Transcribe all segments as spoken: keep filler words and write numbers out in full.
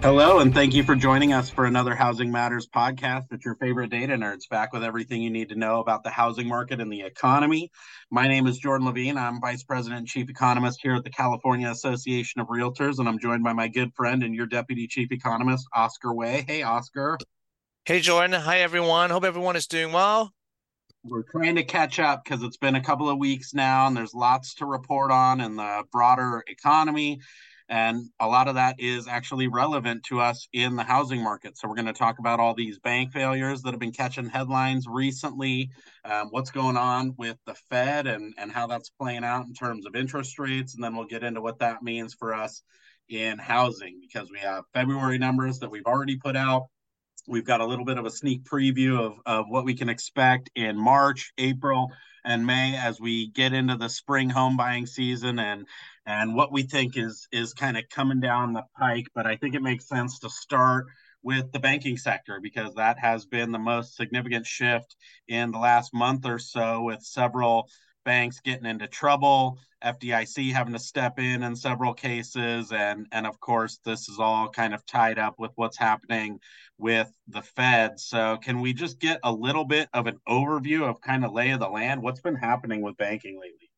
Hello, and thank you for joining us for another Housing Matters Podcast. It's your favorite data nerds, back with everything you need to know about the housing market and the economy. My name is Jordan Levine. I'm Vice President and Chief Economist here at the California Association of Realtors, and I'm joined by my good friend and your Deputy Chief Economist, Oscar Way. Hey, Oscar. Hey, Jordan. Hi, everyone. Hope everyone is doing well. We're trying to catch up because it's been a couple of weeks now, and there's lots to report on in the broader economy. And a lot of that is actually relevant to us in the housing market. So we're going to talk about all these bank failures that have been catching headlines recently, um, what's going on with the Fed and, and how that's playing out in terms of interest rates. And then we'll get into what that means for us in housing, because we have February numbers that we've already put out. We've got a little bit of a sneak preview of, of what we can expect in March, April, and May as we get into the spring home buying season and and what we think is is kind of coming down the pike. But I think it makes sense to start with the banking sector, because that has been the most significant shift in the last month or so, with several banks getting into trouble, F D I C having to step in in several cases. And, and of course, this is all kind of tied up with what's happening with the Fed. So can we just get a little bit of an overview of kind of lay of the land? What's been happening with banking lately?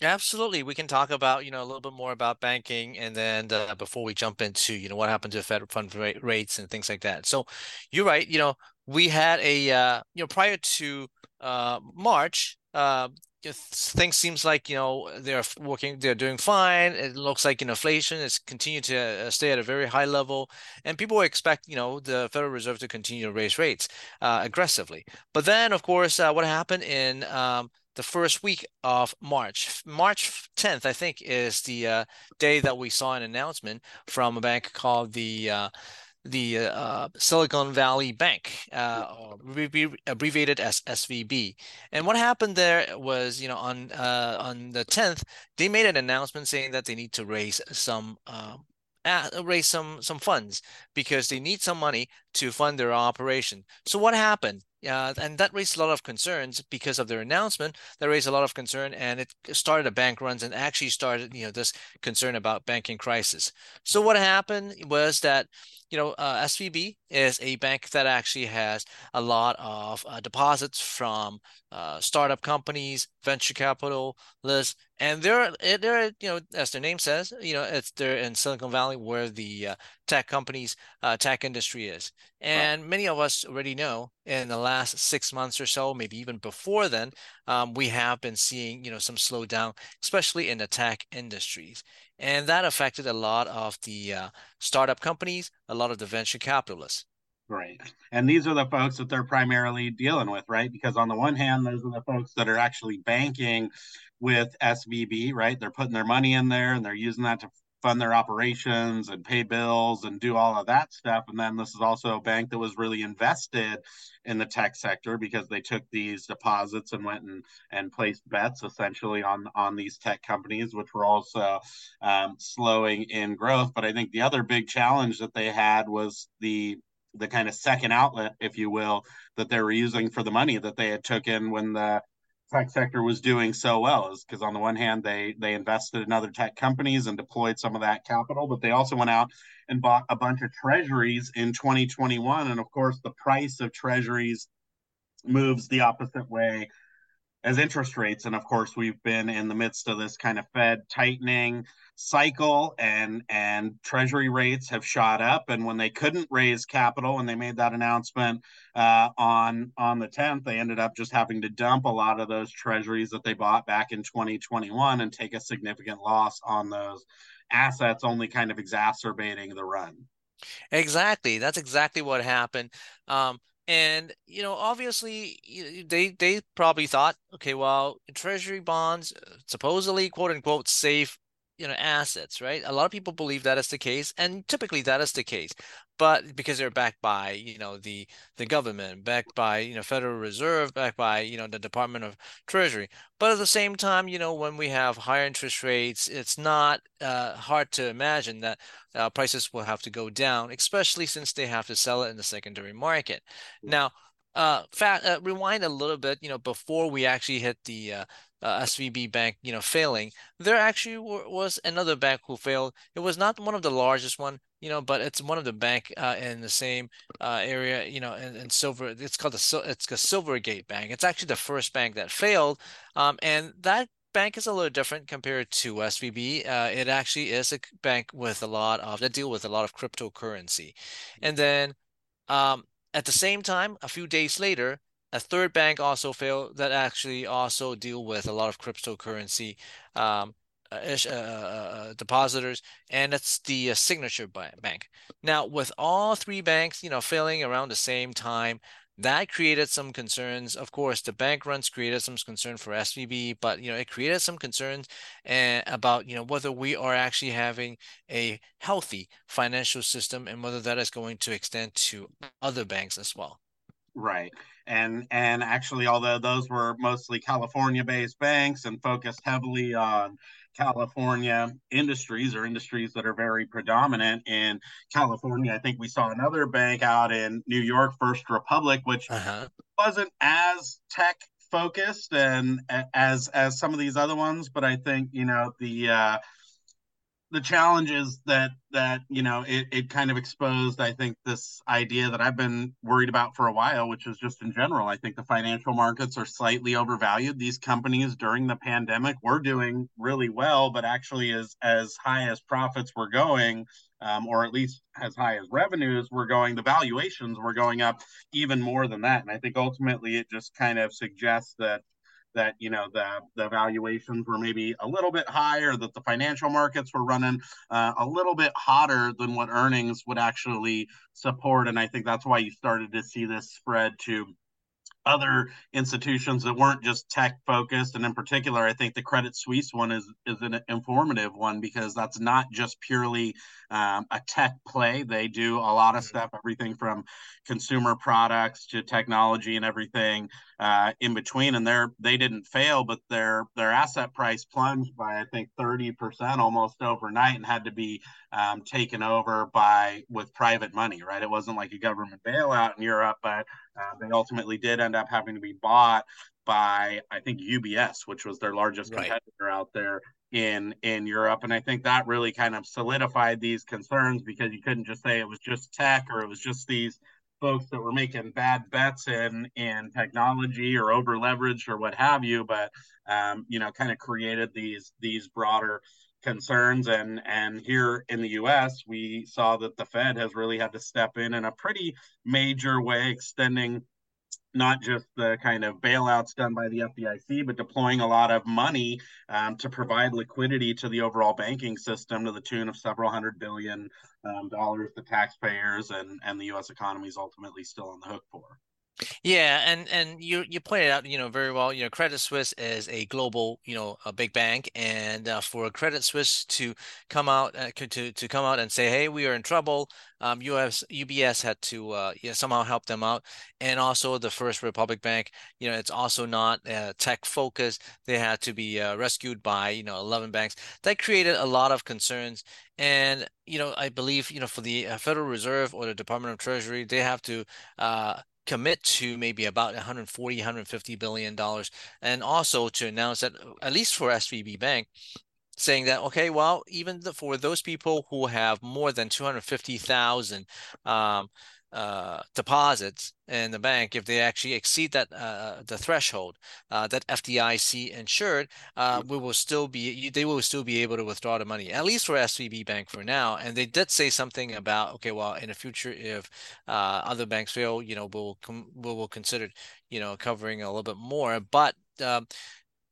Absolutely. We can talk about, you know, a little bit more about banking, and then uh, before we jump into, you know, what happened to Fed fund rate, rates and things like that. So you're right. You know, we had a, uh, you know, prior to uh, March, uh, things seems like, you know, they're working, they're doing fine. It looks like, you know, inflation is continued to stay at a very high level, and people expect, you know, the Federal Reserve to continue to raise rates uh, aggressively. But then, of course, uh, what happened in um, the first week of March, March tenth, I think, is the uh, day that we saw an announcement from a bank called the uh, the uh, Silicon Valley Bank, uh, or abbreviated as S V B. And what happened there was, you know, on uh, on the tenth, they made an announcement saying that they need to raise some uh, raise some some funds, because they need some money to fund their operation. So what happened? Uh, and that raised a lot of concerns because of their announcement. That raised a lot of concern, and it started a bank runs and actually started, you know, this concern about banking crisis. So what happened was that, you know, uh, S V B is a bank that actually has a lot of uh, deposits from uh, startup companies, venture capitalists, and they're they're you know, as their name says, you know, it's they're in Silicon Valley, where the uh, tech companies, uh, tech industry is. And wow. Many of us already know, in the last six months or so, maybe even before then, um, we have been seeing, you know, some slowdown, especially in the tech industries. And that affected a lot of the uh, startup companies, a lot of the venture capitalists. Right. And these are the folks that they're primarily dealing with, right? Because on the one hand, those are the folks that are actually banking with S V B, right? They're putting their money in there, and they're using that to fund their operations and pay bills and do all of that stuff. And then this is also a bank that was really invested in the tech sector, because they took these deposits and went and, and placed bets essentially on, on these tech companies, which were also um, slowing in growth. But I think the other big challenge that they had was the the kind of second outlet, if you will, that they were using for the money that they had took in when the tech sector was doing so well, is because on the one hand, they they invested in other tech companies and deployed some of that capital, but they also went out and bought a bunch of treasuries in twenty twenty-one. And of course, the price of treasuries moves the opposite way as interest rates. And of course, we've been in the midst of this kind of Fed tightening cycle, and and treasury rates have shot up. And when they couldn't raise capital, and they made that announcement uh, on on the tenth, they ended up just having to dump a lot of those treasuries that they bought back in twenty twenty-one and take a significant loss on those assets, only kind of exacerbating the run. Exactly. That's exactly what happened. Um, And, you know, obviously, they they probably thought, okay, well, treasury bonds supposedly, quote unquote, safe you know, assets, right? A lot of people believe that is the case, and typically that is the case, but because they're backed by, you know, the the government, backed by, you know, Federal Reserve, backed by, you know, the Department of Treasury. But at the same time, you know, when we have higher interest rates, it's not uh, hard to imagine that uh, prices will have to go down, especially since they have to sell it in the secondary market. Now, uh, fat, uh, rewind a little bit, you know, before we actually hit the uh, Uh, S V B Bank, you know, failing, there actually w- was another bank who failed. It was not one of the largest one, you know, but it's one of the bank uh, in the same uh, area, you know, in, in Silver. It's called the it's the Silvergate Bank. It's actually the first bank that failed, um, and that bank is a little different compared to S V B. Uh, it actually is a bank with a lot of that deal with a lot of cryptocurrency, and then um, at the same time, a few days later, a third bank also failed that actually also deal with a lot of cryptocurrency um, uh, uh, uh, depositors, and it's the uh, Signature Bank. Now, with all three banks, you know, failing around the same time, that created some concerns. Of course, the bank runs created some concern for S V B, but, you know, it created some concerns uh, about, you know, whether we are actually having a healthy financial system and whether that is going to extend to other banks as well. Right. And and actually, although those were mostly California-based banks and focused heavily on California industries or industries that are very predominant in California, I think we saw another bank out in New York, First Republic, which uh-huh. wasn't as tech focused and as as some of these other ones. But I think, you know, the uh, the challenges that that you know it, it kind of exposed, I think, this idea that I've been worried about for a while, which is just in general, I think the financial markets are slightly overvalued. These companies during the pandemic were doing really well, but actually as as high as profits were going, um, or at least as high as revenues were going, the valuations were going up even more than that. And I think ultimately it just kind of suggests that that, you know, the, the valuations were maybe a little bit higher, that the financial markets were running uh, a little bit hotter than what earnings would actually support. And I think that's why you started to see this spread to other institutions that weren't just tech focused. And in particular, I think the Credit Suisse one is is an informative one, because that's not just purely um, a tech play. They do a lot of stuff, everything from consumer products to technology and everything uh, in between. And they're, they didn't fail, but their their asset price plunged by, I think, thirty percent almost overnight, and had to be um, taken over by with private money, right? It wasn't like a government bailout in Europe, but Uh, they ultimately did end up having to be bought by, I think, U B S, which was their largest competitor right. out there in in Europe. And I think that really kind of solidified these concerns, because you couldn't just say it was just tech, or it was just these folks that were making bad bets in in technology or over leveraged or what have you. But, um, you know, kind of created these these broader concerns. And and here in the U S, we saw that the Fed has really had to step in in a pretty major way, extending not just the kind of bailouts done by the F D I C, but deploying a lot of money um, to provide liquidity to the overall banking system to the tune of several hundred billion um, dollars to taxpayers, and, and the U S economy is ultimately still on the hook for. Yeah, and and you you pointed out, you know, very well, you know, Credit Suisse is a global, you know, a big bank, and uh, for Credit Suisse to come out uh, to to come out and say, hey, we are in trouble, um, U S U B S had to uh, you know, somehow help them out, and also the First Republic Bank, you know, it's also not uh, tech focused. They had to be uh, rescued by, you know, eleven banks. That created a lot of concerns. And, you know, I believe, you know, for the Federal Reserve or the Department of Treasury, they have to uh, commit to maybe about one hundred forty, one hundred fifty billion dollars, and also to announce that, at least for S V B Bank, saying that, okay, well, even the, for those people who have more than two hundred fifty thousand um, uh, deposits in the bank, if they actually exceed that uh, the threshold uh, that F D I C insured, uh, we will still be they will still be able to withdraw the money, at least for S V B Bank for now. And they did say something about, okay, well, in the future, if uh, other banks fail, you know, we'll com- we will consider, you know, covering a little bit more. But um,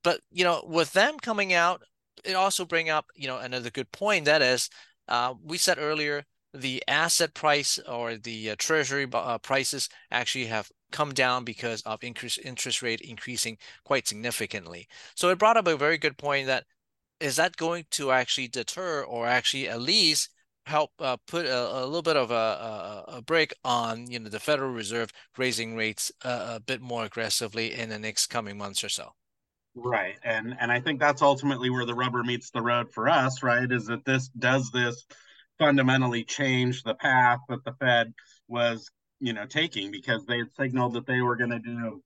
but you know, with them coming out, it also bring up, you know, another good point, that is, uh, we said earlier, the asset price or the uh, treasury uh, prices actually have come down because of increase, interest rate increasing quite significantly. So it brought up a very good point that is that going to actually deter or actually at least help uh, put a, a little bit of a, a, a break on, you know, the Federal Reserve raising rates uh, a bit more aggressively in the next coming months or so? Right. And and I think that's ultimately where the rubber meets the road for us, right, is that this does this fundamentally change the path that the Fed was, you know, taking, because they had signaled that they were going to do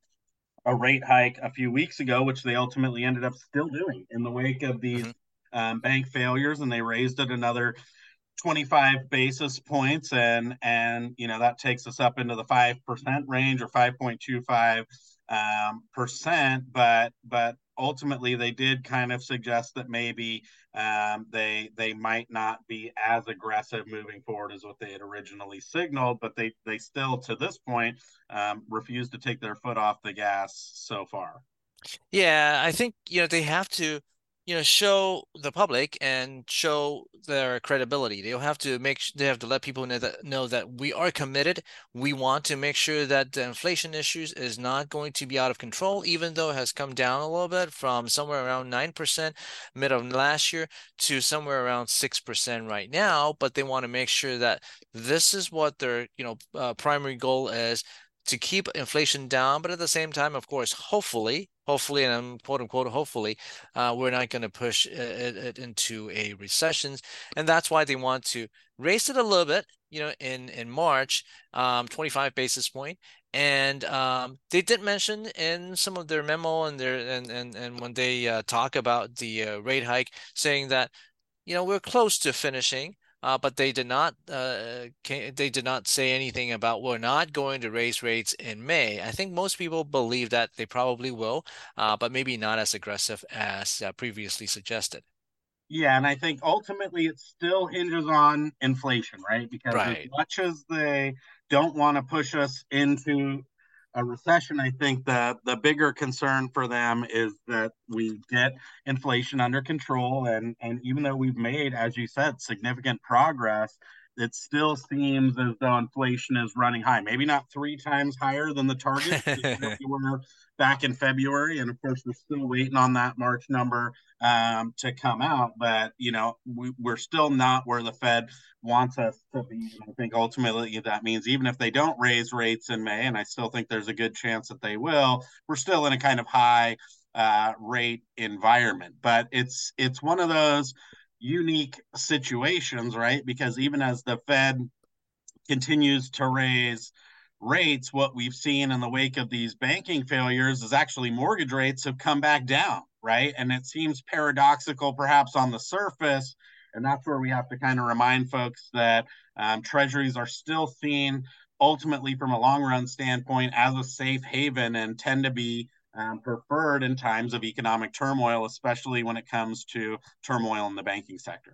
a rate hike a few weeks ago, which they ultimately ended up still doing in the wake of these mm-hmm. um, bank failures. And they raised it another twenty-five basis points. And, and you know, that takes us up into the five percent range, or five point two five percent. Um, percent, but but ultimately they did kind of suggest that maybe um, they they might not be as aggressive moving forward as what they had originally signaled. But they they still to this point um, refuse to take their foot off the gas so far. Yeah, I think you know they have to you know show the public and show their credibility. They'll have to make they have to let people know that know that we are committed. We want to make sure that the inflation issues is not going to be out of control, even though it has come down a little bit from somewhere around nine percent mid of last year to somewhere around six percent right now. But they want to make sure that this is what their you know uh, primary goal is, to keep inflation down, but at the same time, of course, hopefully, hopefully, and I'm quote unquote, hopefully, uh, we're not going to push it, it into a recession. And that's why they want to raise it a little bit, you know, in, in March, um, twenty-five basis point. And um, they did mention in some of their memo and their and, and, and when they uh, talk about the uh, rate hike, saying that, you know, we're close to finishing. Uh, but they did not. Uh, can, they did not say anything about we're not going to raise rates in May. I think most people believe that they probably will, uh, but maybe not as aggressive as uh, previously suggested. Yeah, and I think ultimately it still hinges on inflation, right? Because right. as much as they don't want to push us into a recession, I think the the bigger concern for them is that we get inflation under control. And, and even though we've made, as you said, significant progress, it still seems as though inflation is running high. Maybe not three times higher than the target that we were back in February. And of course, we're still waiting on that March number um, to come out. But, you know, we, we're still not where the Fed wants us to be. And I think ultimately that means even if they don't raise rates in May, and I still think there's a good chance that they will, we're still in a kind of high uh, rate environment. But it's it's one of those unique situations, right? Because even as the Fed continues to raise rates, what we've seen in the wake of these banking failures is actually mortgage rates have come back down, right? And it seems paradoxical, perhaps on the surface, and that's where we have to kind of remind folks that um, treasuries are still seen ultimately from a long-run standpoint as a safe haven and tend to be Um, preferred in times of economic turmoil, especially when it comes to turmoil in the banking sector.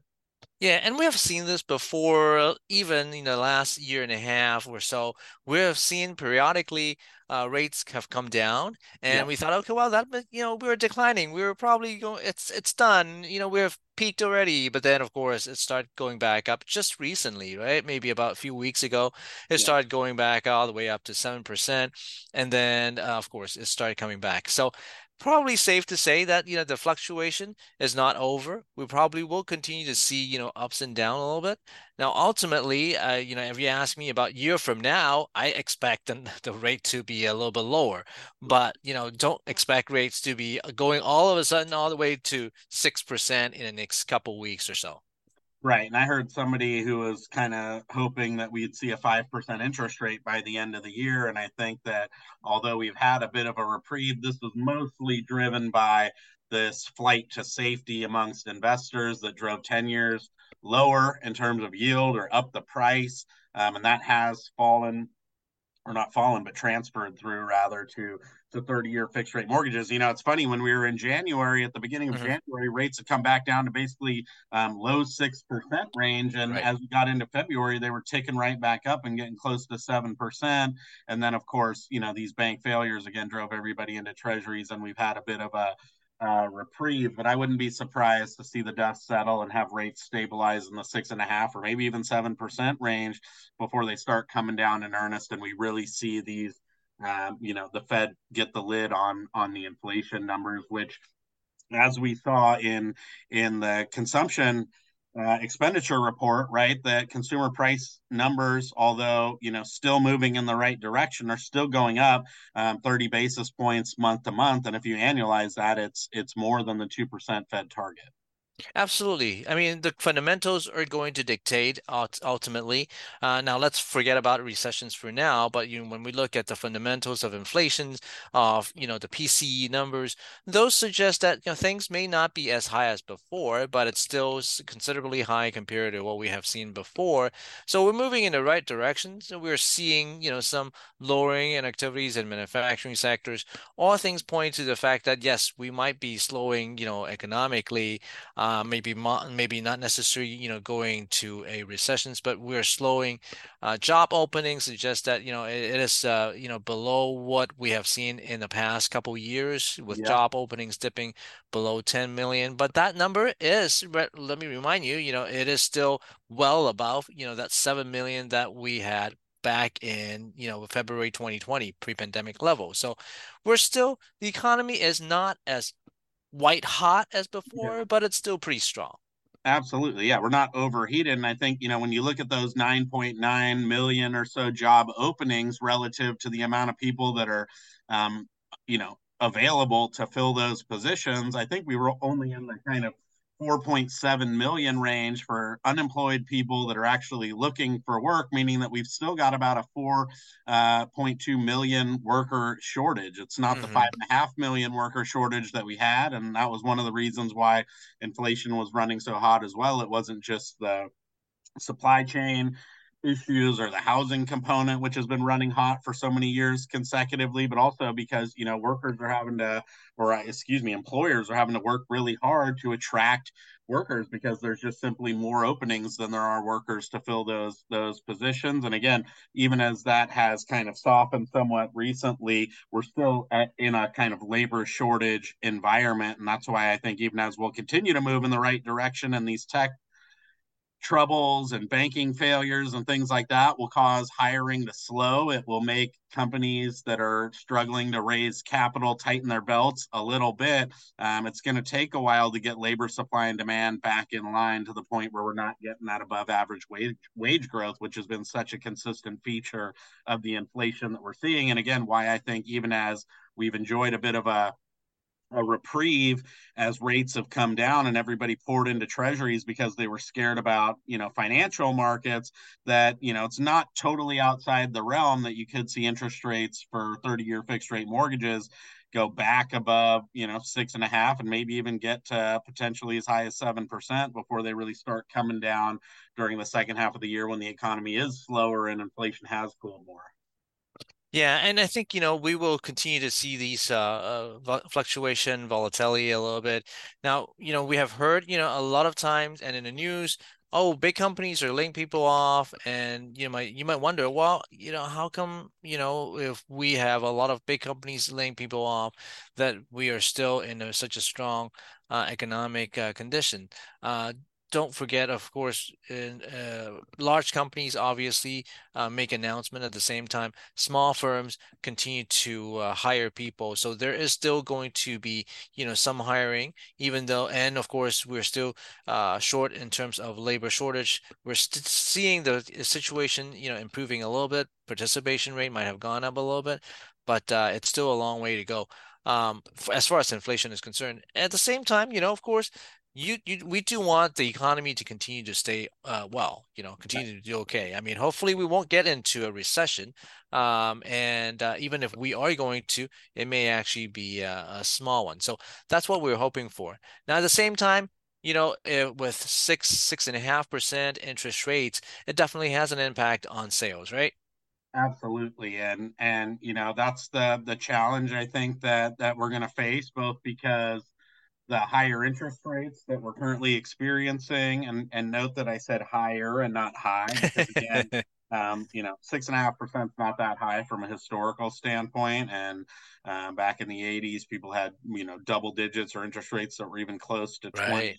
Yeah, and we have seen this before, even in the last year and a half or so. We have seen periodically uh, rates have come down, and yeah. we thought, okay, well, that you know we were declining, we were probably going, it's it's done, you know, we have peaked already. But then, of course, it started going back up just recently, right? Maybe about a few weeks ago, it yeah. started going back all the way up to seven percent. And then, uh, of course, it started coming back. So probably safe to say that, you know, the fluctuation is not over. We probably will continue to see, you know, ups and down a little bit. Now, ultimately, uh, you know, if you ask me about a year from now, I expect the, the rate to be a little bit lower. But, you know, don't expect rates to be going all of a sudden all the way to six percent in the next couple weeks or so. Right. And I heard somebody who was kind of hoping that we'd see a five percent interest rate by the end of the year. And I think that although we've had a bit of a reprieve, this was mostly driven by this flight to safety amongst investors that drove ten years lower in terms of yield or up the price. Um, and that has fallen or not fallen, but transferred through rather to to thirty-year fixed rate mortgages. You know, it's funny, when we were in January, at the beginning of mm-hmm. January, rates had come back down to basically um, low six percent range. And right. as we got into February, they were ticking right back up and getting close to seven percent. And then, of course, you know, these bank failures again drove everybody into treasuries, and we've had a bit of a Uh, reprieve, but I wouldn't be surprised to see the dust settle and have rates stabilize in the six and a half or maybe even seven percent range before they start coming down in earnest, and we really see these, um, you know, the Fed get the lid on on the inflation numbers, which as we saw in in the consumption uh, expenditure report, right, that consumer price numbers, although, you know, still moving in the right direction, are still going up um, thirty basis points month to month. And if you annualize that, it's it's more than the two percent Fed target. Absolutely. I mean, the fundamentals are going to dictate ultimately. Uh, now, let's forget about recessions for now. But you know, when we look at the fundamentals of inflation, of you know the P C E numbers, those suggest that you know, things may not be as high as before, but it's still considerably high compared to what we have seen before. So we're moving in the right direction. So we're seeing you know some lowering in activities in manufacturing sectors. All things point to the fact that yes, we might be slowing you know economically. Um, Uh, maybe maybe not necessarily, you know, going to a recessions, but we're slowing. Uh, job openings suggest that you know it, it is uh, you know below what we have seen in the past couple of years, with yeah. job openings dipping below ten million. But that number is, let me remind you, you know, it is still well above you know that seven million that we had back in you know February twenty twenty, pre-pandemic level. So we're still, the economy is not as white hot as before, yeah. but it's still pretty strong. Absolutely. Yeah, we're not overheated. And I think, you know, when you look at those nine point nine million or so job openings relative to the amount of people that are, um, you know, available to fill those positions, I think we were only in the kind of four point seven million range for unemployed people that are actually looking for work, meaning that we've still got about a four point two million worker shortage. It's not mm-hmm. the five and a half million worker shortage that we had. And that was one of the reasons why inflation was running so hot as well. It wasn't just the supply chain issues or the housing component, which has been running hot for so many years consecutively, but also because, you know, workers are having to, or excuse me, employers are having to work really hard to attract workers because there's just simply more openings than there are workers to fill those those positions. And again, even as that has kind of softened somewhat recently, we're still at, in a kind of labor shortage environment. And that's why I think even as we'll continue to move in the right direction and these tech troubles and banking failures and things like that will cause hiring to slow. It will make companies that are struggling to raise capital tighten their belts a little bit. Um, it's going to take a while to get labor supply and demand back in line to the point where we're not getting that above average wage wage growth, which has been such a consistent feature of the inflation that we're seeing. And again, why I think even as we've enjoyed a bit of a a reprieve as rates have come down and everybody poured into treasuries because they were scared about, you know, financial markets, that, you know, it's not totally outside the realm that you could see interest rates for thirty year fixed rate mortgages go back above, you know, six and a half and maybe even get to potentially as high as seven percent before they really start coming down during the second half of the year when the economy is slower and inflation has cooled more. Yeah, and I think, you know, we will continue to see these uh, uh, fluctuation, volatility a little bit. Now, you know, we have heard, you know, a lot of times and in the news, oh, big companies are laying people off. And you might you might wonder, well, you know, how come, you know, if we have a lot of big companies laying people off, that we are still in a, such a strong uh, economic uh, condition? Uh Don't forget, of course, in, uh, large companies obviously uh, make announcement at the same time. Small firms continue to uh, hire people. So there is still going to be, you know, some hiring, even though, and of course, we're still uh, short in terms of labor shortage. We're st- seeing the situation, you know, improving a little bit. Participation rate might have gone up a little bit, but uh, it's still a long way to go um, for, as far as inflation is concerned. At the same time, you know, of course, You, you, we do want the economy to continue to stay uh, well, you know, continue to do okay. I mean, hopefully we won't get into a recession. Um, and uh, even if we are going to, it may actually be a, a small one. So that's what we're hoping for. Now, at the same time, you know, it, with six, six and a half percent interest rates, it definitely has an impact on sales, right? Absolutely. And, and, you know, that's the, the challenge I think that, that we're going to face, both because the higher interest rates that we're currently experiencing, and, and note that I said higher and not high, because again, um, you know, six and a half percent is not that high from a historical standpoint. And um, back in the eighties, people had, you know, double digits or interest rates that were even close to right. twenty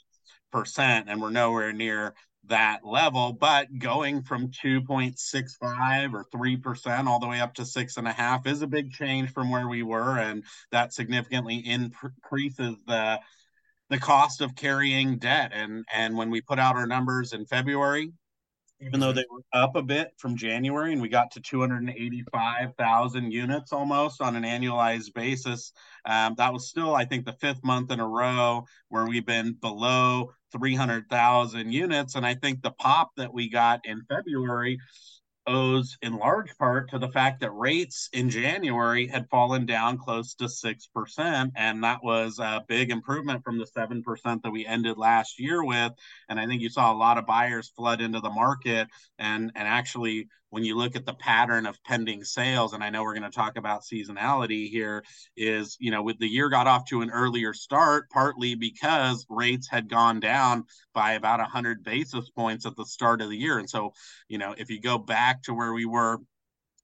percent, and we're nowhere near that level. But going from two point six five or three percent all the way up to six and a half is a big change from where we were. And that significantly increases the the cost of carrying debt. And, and when we put out our numbers in February, even though they were up a bit from January and we got to two hundred eighty-five thousand units almost on an annualized basis, um, that was still, I think, the fifth month in a row where we've been below three hundred thousand units. And I think the pop that we got in February owes in large part to the fact that rates in January had fallen down close to six percent. And that was a big improvement from the seven percent that we ended last year with. And I think you saw a lot of buyers flood into the market. And, and actually, when you look at the pattern of pending sales, and I know we're going to talk about seasonality here, is, you know, with the year got off to an earlier start, partly because rates had gone down by about one hundred basis points at the start of the year. And so, you know, if you go back to where we were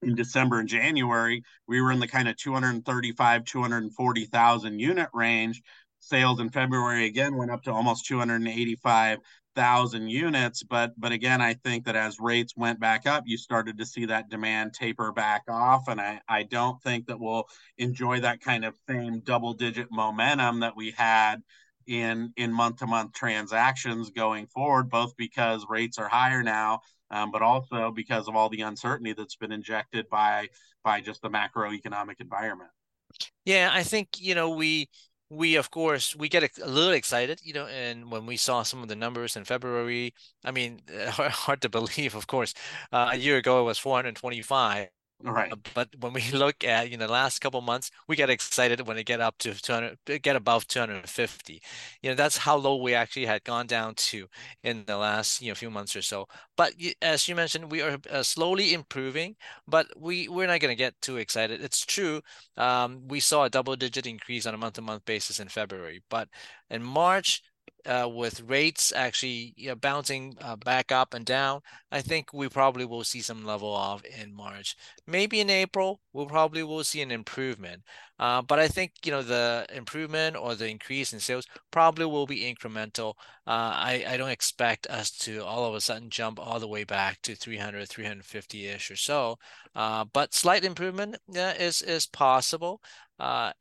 in December and January, we were in the kind of two hundred thirty-five, two hundred forty thousand unit range. Sales in February again went up to almost two hundred eighty-five thousand units. But but again, I think that as rates went back up, you started to see that demand taper back off. And I, I don't think that we'll enjoy that kind of same double digit momentum that we had in in month-to-month transactions going forward, both because rates are higher now, um, but also because of all the uncertainty that's been injected by by just the macroeconomic environment. Yeah, I think, you know, we we of course we get a little excited, you know, and when we saw some of the numbers in February, I mean, hard to believe, of course, uh, a year ago it was four hundred twenty-five. Right. But when we look at, you know, the last couple of months, we get excited when it get up to two hundred, get above two hundred fifty. You know, that's how low we actually had gone down to in the last, you know, few months or so. But as you mentioned, we are uh, slowly improving, but we, we're not going to get too excited. It's true. Um, we saw a double digit increase on a month to month basis in February, but in March, Uh, with rates actually, you know, bouncing uh, back up and down, I think we probably will see some level off in March. Maybe in April, we'll probably will see an improvement. Uh, but I think, you know, the improvement or the increase in sales probably will be incremental. Uh, I, I don't expect us to all of a sudden jump all the way back to three hundred, three fifty-ish or so. Uh, but slight improvement yeah, is, is possible. Uh,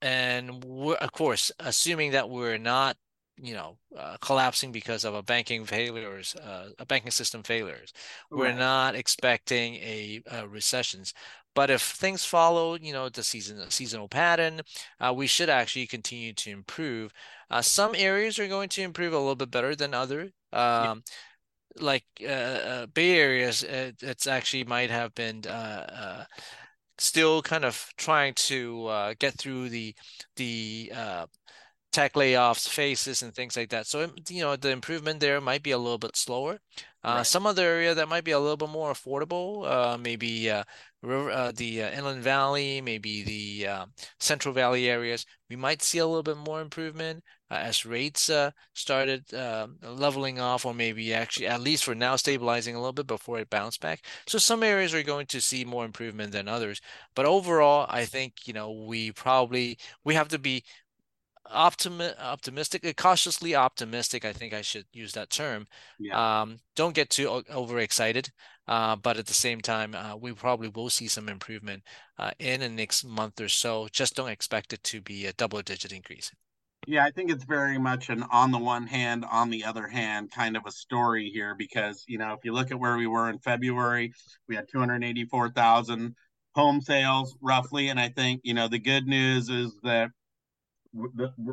and we're, of course, assuming that we're not, you know, uh, collapsing because of a banking failures, uh, a banking system failures. Right. We're not expecting a, a recessions, but if things follow, you know, the season seasonal pattern, uh, we should actually continue to improve. Uh, some areas are going to improve a little bit better than others. Um, yeah. Like uh, uh, Bay Area, it, it's actually might have been uh, uh, still kind of trying to uh, get through the the. Uh, tech layoffs, faces, and things like that. So, you know, the improvement there might be a little bit slower. Uh, right. Some other area that might be a little bit more affordable, uh, maybe uh, river, uh, the uh, Inland Valley, maybe the uh, Central Valley areas, we might see a little bit more improvement uh, as rates uh, started uh, leveling off, or maybe actually, at least for now, stabilizing a little bit before it bounced back. So some areas are going to see more improvement than others. But overall, I think, you know, we probably, we have to be Optimi- optimistic, cautiously optimistic. I think I should use that term. Yeah. Um, don't get too o- overexcited, uh, but at the same time, uh, we probably will see some improvement uh, in the next month or so. Just don't expect it to be a double-digit increase. Yeah, I think it's very much an on the one hand, on the other hand kind of a story here because, you know, if you look at where we were in February, we had two hundred eighty-four thousand home sales roughly, and I think, you know, the good news is that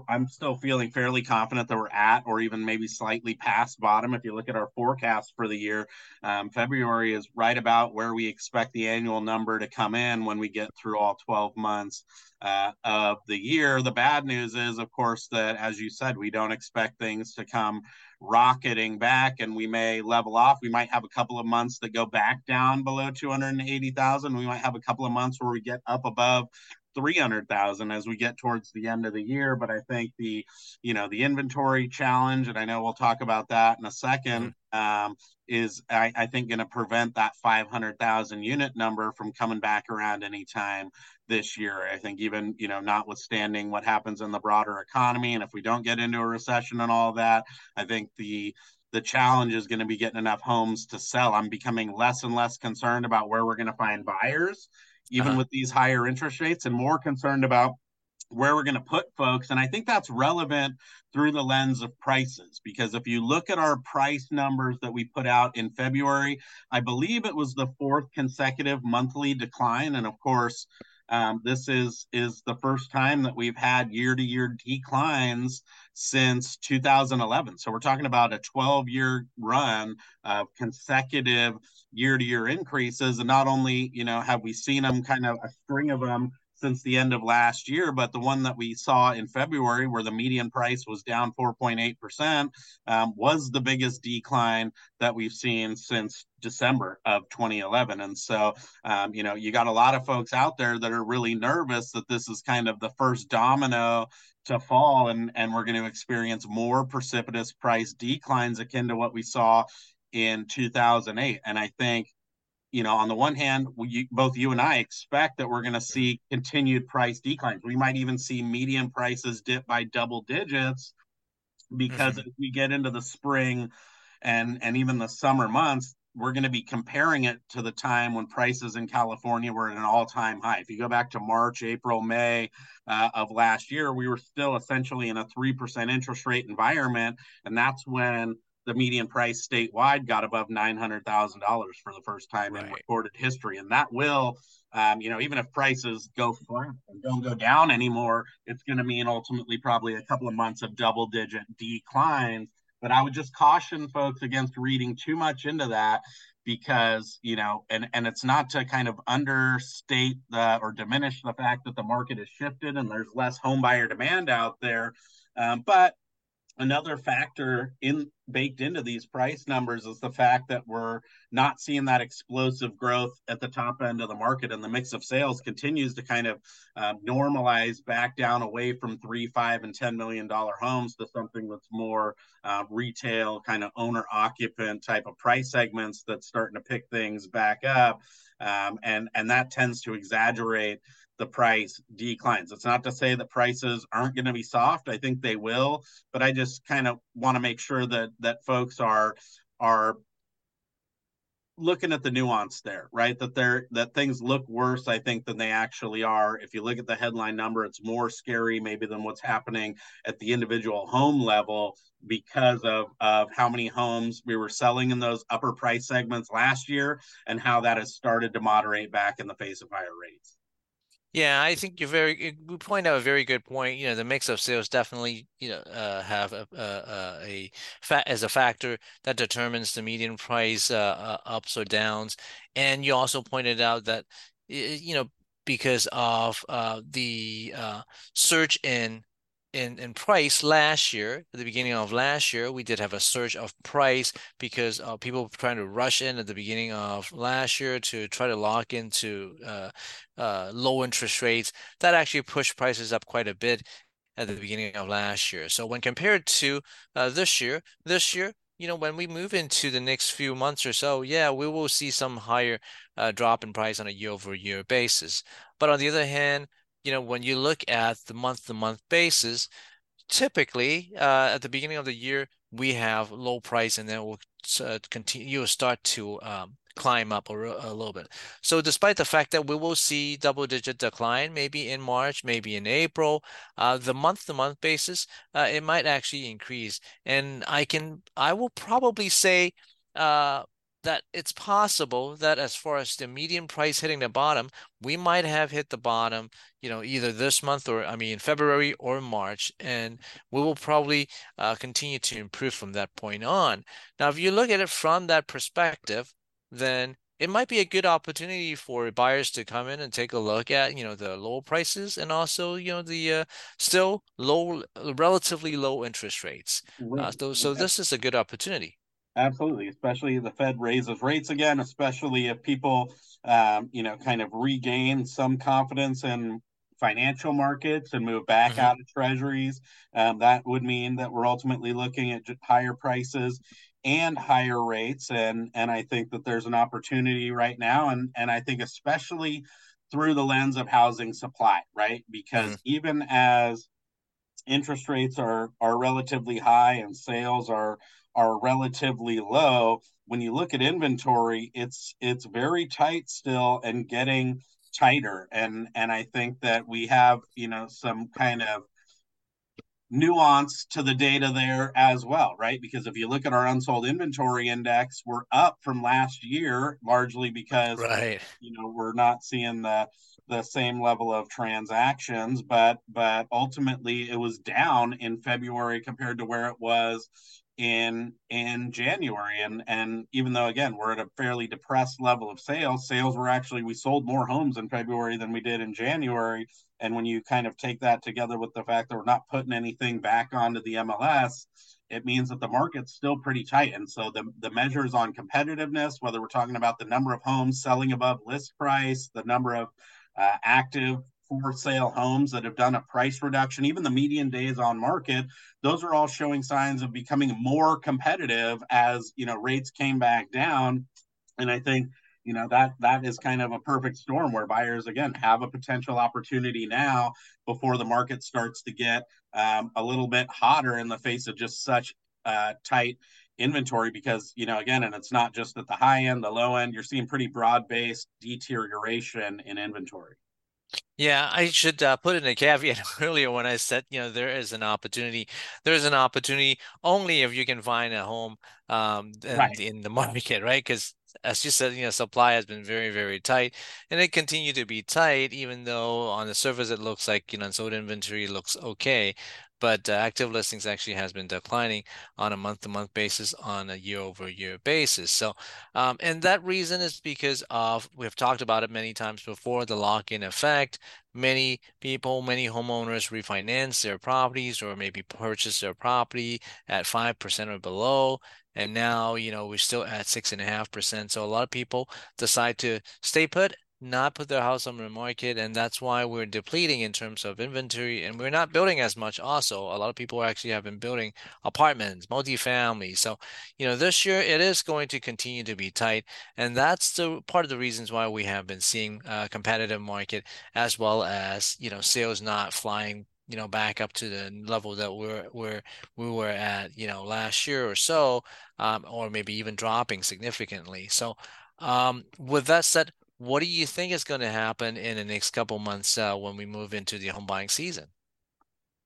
I'm still feeling fairly confident that we're at or even maybe slightly past bottom. If you look at our forecast for the year, um, February is right about where we expect the annual number to come in when we get through all twelve months uh, of the year. The bad news is, of course, that, as you said, we don't expect things to come rocketing back, and we may level off. We might have a couple of months that go back down below two hundred eighty thousand. We might have a couple of months where we get up above three hundred thousand as we get towards the end of the year. But I think the, you know, the inventory challenge, and I know we'll talk about that in a second, um, is I, I think going to prevent that five hundred thousand unit number from coming back around anytime this year. I think even, you know, notwithstanding what happens in the broader economy, and if we don't get into a recession and all that, I think the The challenge is going to be getting enough homes to sell. I'm becoming less and less concerned about where we're going to find buyers, even uh-huh. with these higher interest rates, and more concerned about where we're going to put folks. And I think that's relevant through the lens of prices, because if you look at our price numbers that we put out in February, I believe it was the fourth consecutive monthly decline. And of course, um, this is, is the first time that we've had year-to-year declines since two thousand eleven. So we're talking about a twelve-year run of consecutive year-to-year increases. And not only, you know, have we seen them, kind of a string of them since the end of last year, but the one that we saw in February, where the median price was down four point eight percent, um, was the biggest decline that we've seen since December of twenty eleven. And so, um, you know, you got a lot of folks out there that are really nervous that this is kind of the first domino to fall, and, and we're going to experience more precipitous price declines akin to what we saw in two thousand eight. And I think, you know, on the one hand, we, both you and I expect that we're going to see continued price declines. We might even see median prices dip by double digits, because mm-hmm. as we get into the spring and, and even the summer months, we're going to be comparing it to the time when prices in California were at an all-time high. If you go back to March, April, May uh, of last year, we were still essentially in a three percent interest rate environment, and that's when the median price statewide got above nine hundred thousand dollars for the first time right. in recorded history. And that will, um, you know, even if prices go flat and don't go down anymore, it's going to mean ultimately probably a couple of months of double digit declines. But I would just caution folks against reading too much into that, because, you know, and, and it's not to kind of understate the, or diminish the fact that the market has shifted and there's less home buyer demand out there. Um, but Another factor in baked into these price numbers is the fact that we're not seeing that explosive growth at the top end of the market, and the mix of sales continues to kind of uh, normalize back down away from three, five, and ten million dollars homes to something that's more uh, retail, kind of owner-occupant type of price segments that's starting to pick things back up, um, and and that tends to exaggerate the price declines. It's not to say that prices aren't going to be soft. I think they will, but I just kind of want to make sure that that folks are are looking at the nuance there, right? That they're that things look worse, I think, than they actually are. If you look at the headline number, it's more scary maybe than what's happening at the individual home level, because of, of how many homes we were selling in those upper price segments last year and how that has started to moderate back in the face of higher rates. Yeah, I think you're very. You point out a very good point. You know, the mix of sales definitely, you know, uh, have a a, a fa- as a factor that determines the median price uh, uh, ups or downs. And you also pointed out that, you know, because of uh, the uh, surge in in in price last year, at the beginning of last year, we did have a surge of price because uh, people were trying to rush in at the beginning of last year to try to lock into uh, uh, low interest rates. That actually pushed prices up quite a bit at the beginning of last year. So when compared to uh, this year, this year, you know, when we move into the next few months or so, yeah, we will see some higher uh, drop in price on a year-over-year basis. But on the other hand, you know, when you look at the month-to-month basis, typically uh, at the beginning of the year, we have low price, and then we'll uh, continue. You'll start to um, climb up a, a little bit. So despite the fact that we will see double-digit decline, maybe in March, maybe in April, uh, the month-to-month basis, uh, it might actually increase. And I can, I will probably say uh, that it's possible that as far as the median price hitting the bottom, we might have hit the bottom, you know, either this month or, I mean, February or March, and we will probably uh, continue to improve from that point on. Now, if you look at it from that perspective, then it might be a good opportunity for buyers to come in and take a look at, you know, the low prices and also, you know, the uh, still low, relatively low interest rates. Uh, so, so this is a good opportunity. Absolutely, especially if the Fed raises rates again, especially if people, um, you know, kind of regain some confidence in financial markets and move back mm-hmm. out of treasuries. Um, that would mean that we're ultimately looking at higher prices and higher rates. And, and I think that there's an opportunity right now. And, and I think especially through the lens of housing supply, right? Because mm-hmm. even as interest rates are are relatively high and sales are are relatively low, when you look at inventory, it's it's very tight still, and getting tighter. And, and I think that we have, you know, some kind of nuance to the data there as well, right? Because if you look at our unsold inventory index, we're up from last year, largely because, right, you know, we're not seeing the the same level of transactions, but but ultimately it was down in February compared to where it was in in January. And and even though, again, we're at a fairly depressed level of sales, sales were actually, we sold more homes in February than we did in January. And when you kind of take that together with the fact that we're not putting anything back onto the M L S, it means that the market's still pretty tight. And so the, the measures on competitiveness, whether we're talking about the number of homes selling above list price, the number of uh, active for sale homes that have done a price reduction, even the median days on market, those are all showing signs of becoming more competitive as, you know, rates came back down. And I think, you know, that that is kind of a perfect storm where buyers, again, have a potential opportunity now before the market starts to get um, a little bit hotter in the face of just such uh, tight inventory. Because, you know, again, and it's not just at the high end, the low end, you're seeing pretty broad-based deterioration in inventory. Yeah, I should uh, put in a caveat earlier when I said, you know, there is an opportunity. There is an opportunity only if you can find a home um, in, right. in the market, right? Because as you said, you know, supply has been very, very tight, and it continued to be tight, even though on the surface it looks like, you know, sold inventory looks okay. But uh, active listings actually has been declining on a month-to-month basis, on a year-over-year basis. So, um, and that reason is because of, we've talked about it many times before, the lock-in effect. Many people, many homeowners refinance their properties or maybe purchase their property at five percent or below. And now, you know, we're still at six point five percent. So a lot of people decide to stay put, not put their house on the market, and that's why we're depleting in terms of inventory, and we're not building as much. Also, a lot of people actually have been building apartments, multifamily. So, you know, this year it is going to continue to be tight, and that's the part of the reasons why we have been seeing a competitive market, as well as, you know, sales not flying, you know, back up to the level that we're where we were at, you know, last year or so, um, or maybe even dropping significantly. So, um, with that said, what do you think is going to happen in the next couple months uh, when we move into the home buying season?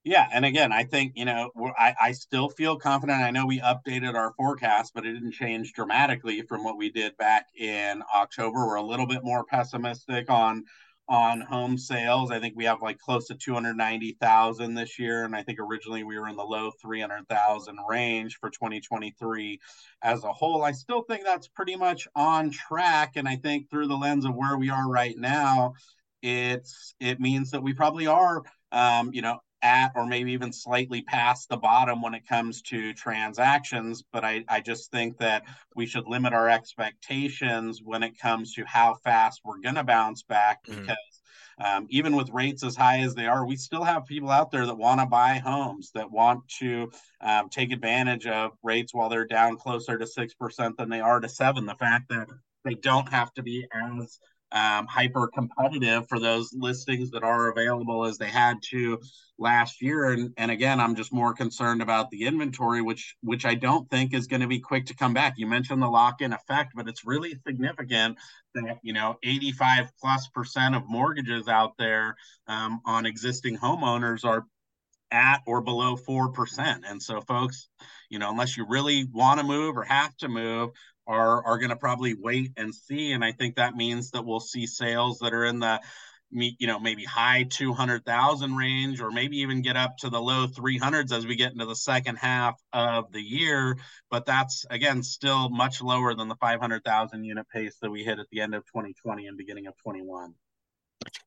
Yeah. And again, I think, you know, we're, I, I still feel confident. I know we updated our forecast, but it didn't change dramatically from what we did back in October. We're a little bit more pessimistic on on home sales. I think we have like close to two hundred ninety thousand this year. And I think originally we were in the low three hundred thousand range for twenty twenty-three as a whole. I still think that's pretty much on track. And I think through the lens of where we are right now, it's it means that we probably are, um, you know, at or maybe even slightly past the bottom when it comes to transactions. But I, I just think that we should limit our expectations when it comes to how fast we're going to bounce back, because mm-hmm. um, even with rates as high as they are, we still have people out there that want to buy homes, that want to um, take advantage of rates while they're down closer to six percent than they are to seven. The fact that they don't have to be as Um, hyper competitive for those listings that are available as they had to last year. And, and again, I'm just more concerned about the inventory, which which I don't think is going to be quick to come back. You mentioned the lock-in effect, but it's really significant that, you know, eighty-five plus percent of mortgages out there um, on existing homeowners are at or below four percent. And so folks, you know, unless you really want to move or have to move, are are going to probably wait and see. And I think that means that we'll see sales that are in the, you know, maybe high two hundred thousand range, or maybe even get up to the low three hundreds as we get into the second half of the year. But that's, again, still much lower than the five hundred thousand unit pace that we hit at the end of twenty twenty and beginning of twenty-one.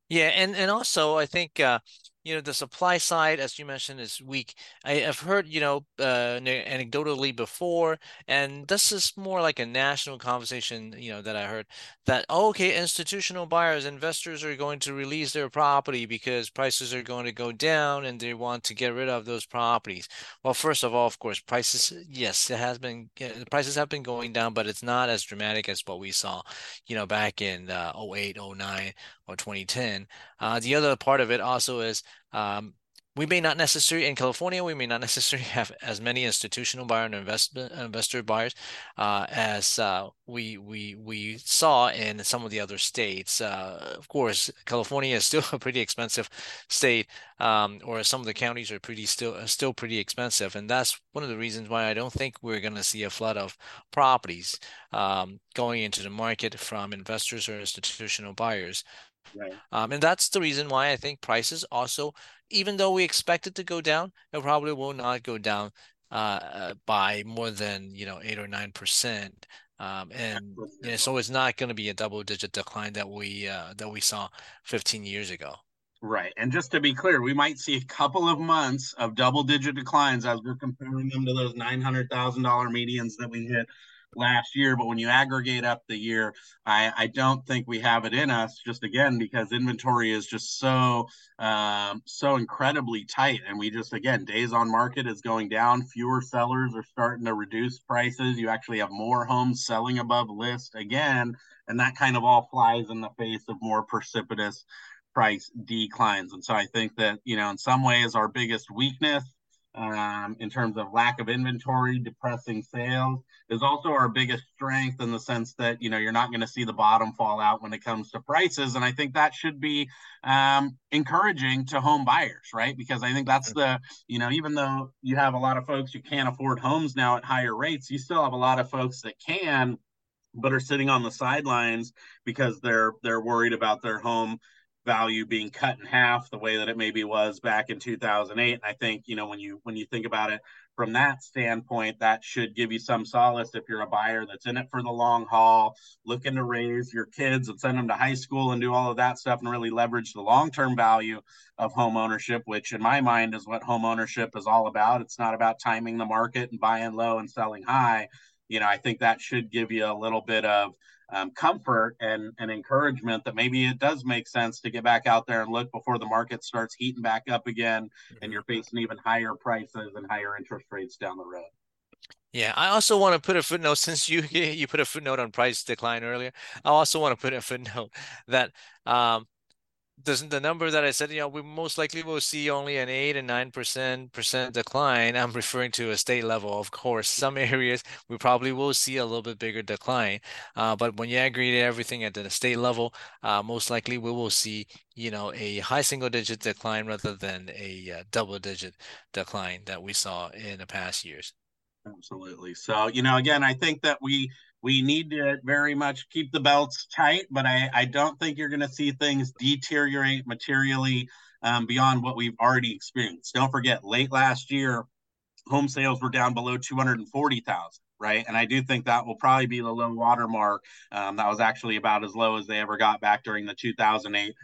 Yeah. And, and also, I think, uh, you know, the supply side, as you mentioned, is weak. I have heard, you know, uh, anecdotally before, and this is more like a national conversation, you know, that I heard that, oh, okay, institutional buyers, investors are going to release their property because prices are going to go down and they want to get rid of those properties. Well, first of all, of course, prices, yes, it has been, you know, the prices have been going down, but it's not as dramatic as what we saw, you know, back in uh, oh eight, oh nine, or twenty ten. Uh, the other part of it also is, Um, we may not necessarily, in California, we may not necessarily have as many institutional buyer and investment investor buyers uh, as uh, we we we saw in some of the other states. Uh, of course, California is still a pretty expensive state, um, or some of the counties are pretty still are still pretty expensive, and that's one of the reasons why I don't think we're going to see a flood of properties um, going into the market from investors or institutional buyers. Right. Um, and that's the reason why I think prices also, even though we expect it to go down, it probably will not go down uh, by more than, you know, eight or nine percent. Um, and you know, so it's not going to be a double digit decline that we uh, that we saw fifteen years ago. Right. And just to be clear, we might see a couple of months of double digit declines as we're comparing them to those nine hundred thousand dollars medians that we hit last year, but when you aggregate up the year, I, I don't think we have it in us, just again, because inventory is just so, um, so incredibly tight. And we just, again, days on market is going down. Fewer sellers are starting to reduce prices. You actually have more homes selling above list again. And that kind of all flies in the face of more precipitous price declines. And so I think that, you know, in some ways our biggest weakness Um, in terms of lack of inventory, depressing sales, is also our biggest strength, in the sense that, you know, you're not going to see the bottom fall out when it comes to prices. And I think that should be um, encouraging to home buyers, right? Because I think that's the, you know, even though you have a lot of folks who can't afford homes now at higher rates, you still have a lot of folks that can, but are sitting on the sidelines because they're they're worried about their home value being cut in half the way that it maybe was back in two thousand eight. And I think, you know, when you when you think about it from that standpoint, that should give you some solace if you're a buyer that's in it for the long haul, looking to raise your kids and send them to high school and do all of that stuff and really leverage the long-term value of home ownership, which in my mind is what home ownership is all about. It's not about timing the market and buying low and selling high. You know, I think that should give you a little bit of Um, comfort and, and encouragement that maybe it does make sense to get back out there and look before the market starts heating back up again and you're facing even higher prices and higher interest rates down the road. Yeah, I also want to put a footnote, since you you put a footnote on price decline earlier. I also want to put a footnote that um, doesn't the number that I said, you know, we most likely will see only an eight and nine percent percent decline. I'm referring to a state level, of course. Some areas we probably will see a little bit bigger decline, uh, but when you aggregate everything at the state level, uh, most likely we will see, you know, a high single digit decline rather than a uh, double digit decline that we saw in the past years. Absolutely. So, you know, again, I think that we we need to very much keep the belts tight, but I, I don't think you're going to see things deteriorate materially um, beyond what we've already experienced. Don't forget, late last year, home sales were down below two hundred forty thousand. Right. And I do think that will probably be the low watermark. Um, that was actually about as low as they ever got back during the two thousand eight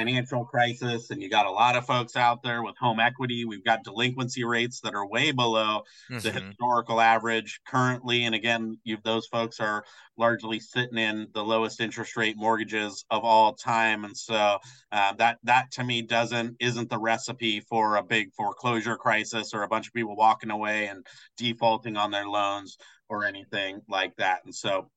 financial crisis, and you got a lot of folks out there with home equity. We've got delinquency rates that are way below mm-hmm. the historical average currently. And again, you've, those folks are largely sitting in the lowest interest rate mortgages of all time. And so uh, that, that to me doesn't, isn't the recipe for a big foreclosure crisis or a bunch of people walking away and defaulting on their loans or anything like that. And so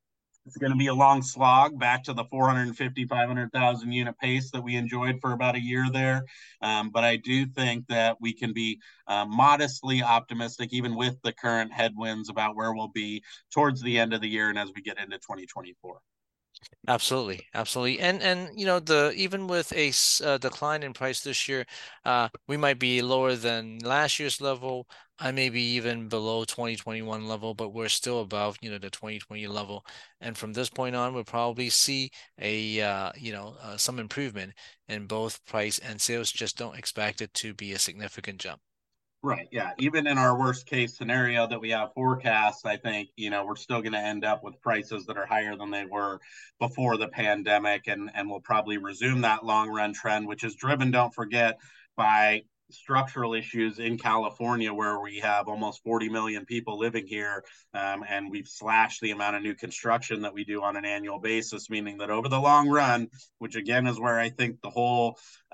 it's going to be a long slog back to the four hundred fifty, five hundred thousand unit pace that we enjoyed for about a year there. Um, but I do think that we can be uh, modestly optimistic, even with the current headwinds, about where we'll be towards the end of the year and as we get into twenty twenty-four. Absolutely, absolutely, and and you know, the even with a uh, decline in price this year, uh, we might be lower than last year's level. I may be even below twenty twenty-one level, but we're still above, you know, the twenty twenty level. And from this point on, we'll probably see a uh, you know uh, some improvement in both price and sales. Just don't expect it to be a significant jump. Right. Yeah. Even in our worst case scenario that we have forecast, I think, you know, we're still going to end up with prices that are higher than they were before the pandemic. And, and we'll probably resume that long run trend, which is driven, don't forget, by structural issues in California, where we have almost forty million people living here. Um, and we've slashed the amount of new construction that we do on an annual basis, meaning that over the long run, which again is where I think the whole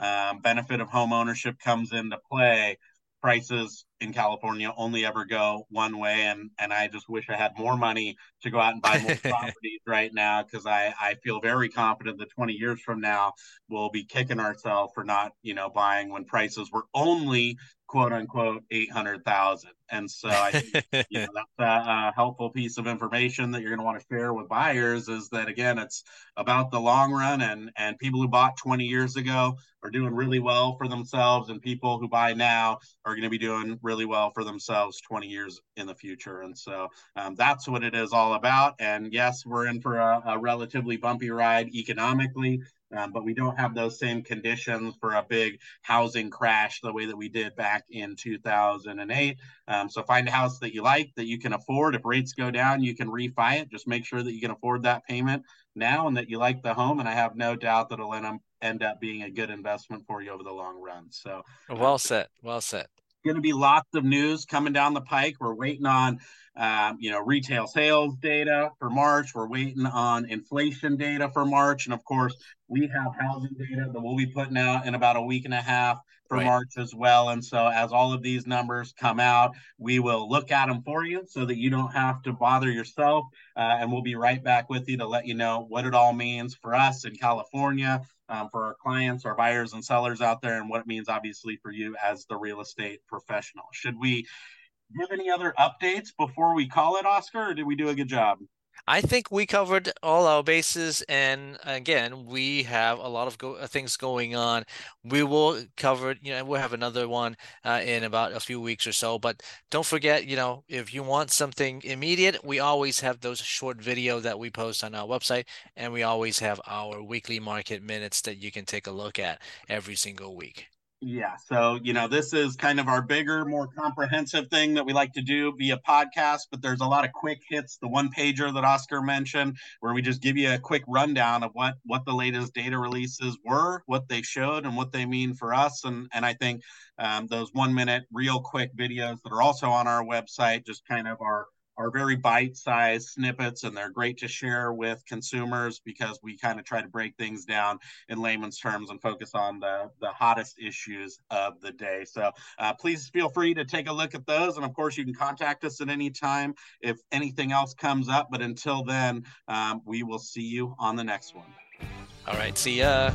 um, benefit of home ownership comes into play, prices in California only ever go one way. And, and I just wish I had more money to go out and buy more properties right now, because I, I feel very confident that twenty years from now, we'll be kicking ourselves for not, you know, buying when prices were only quote unquote eight hundred thousand. And so I think you know, that's a, a helpful piece of information that you're going to want to share with buyers, is that, again, it's about the long run, and, and people who bought twenty years ago are doing really well for themselves, and people who buy now are going to be doing really well for themselves twenty years in the future. And so um, that's what it is all about. And yes, we're in for a, a relatively bumpy ride economically, Um, but we don't have those same conditions for a big housing crash the way that we did back in two thousand eight. Um, so find a house that you like, that you can afford. If rates go down, you can refi it. Just make sure that you can afford that payment now and that you like the home. And I have no doubt that it'll end up, end up being a good investment for you over the long run. So um, well said. Well said. Going to be lots of news coming down the pike. We're waiting on, um, you know, retail sales data for March. We're waiting on inflation data for March. And of course, we have housing data that we'll be putting out in about a week and a half for right. March as well. And so as all of these numbers come out, we will look at them for you so that you don't have to bother yourself. Uh, and we'll be right back with you to let you know what it all means for us in California, Um, for our clients, our buyers and sellers out there, and what it means, obviously, for you as the real estate professional. Should we give any other updates before we call it, Oscar, or did we do a good job? I think we covered all our bases, and again, we have a lot of go- things going on. We will cover, you know, we'll have another one uh, in about a few weeks or so, but don't forget, you know, if you want something immediate, we always have those short video that we post on our website, and we always have our weekly market minutes that you can take a look at every single week. Yeah. So, you know, this is kind of our bigger, more comprehensive thing that we like to do via podcast, but there's a lot of quick hits, the one pager that Oscar mentioned, where we just give you a quick rundown of what, what the latest data releases were, what they showed, and what they mean for us. And, and I think um, those one minute, real quick videos that are also on our website, just kind of our are very bite-sized snippets, and they're great to share with consumers because we kind of try to break things down in layman's terms and focus on the, the hottest issues of the day. So uh, please feel free to take a look at those. And of course, you can contact us at any time if anything else comes up. But until then, um, we will see you on the next one. All right. See ya.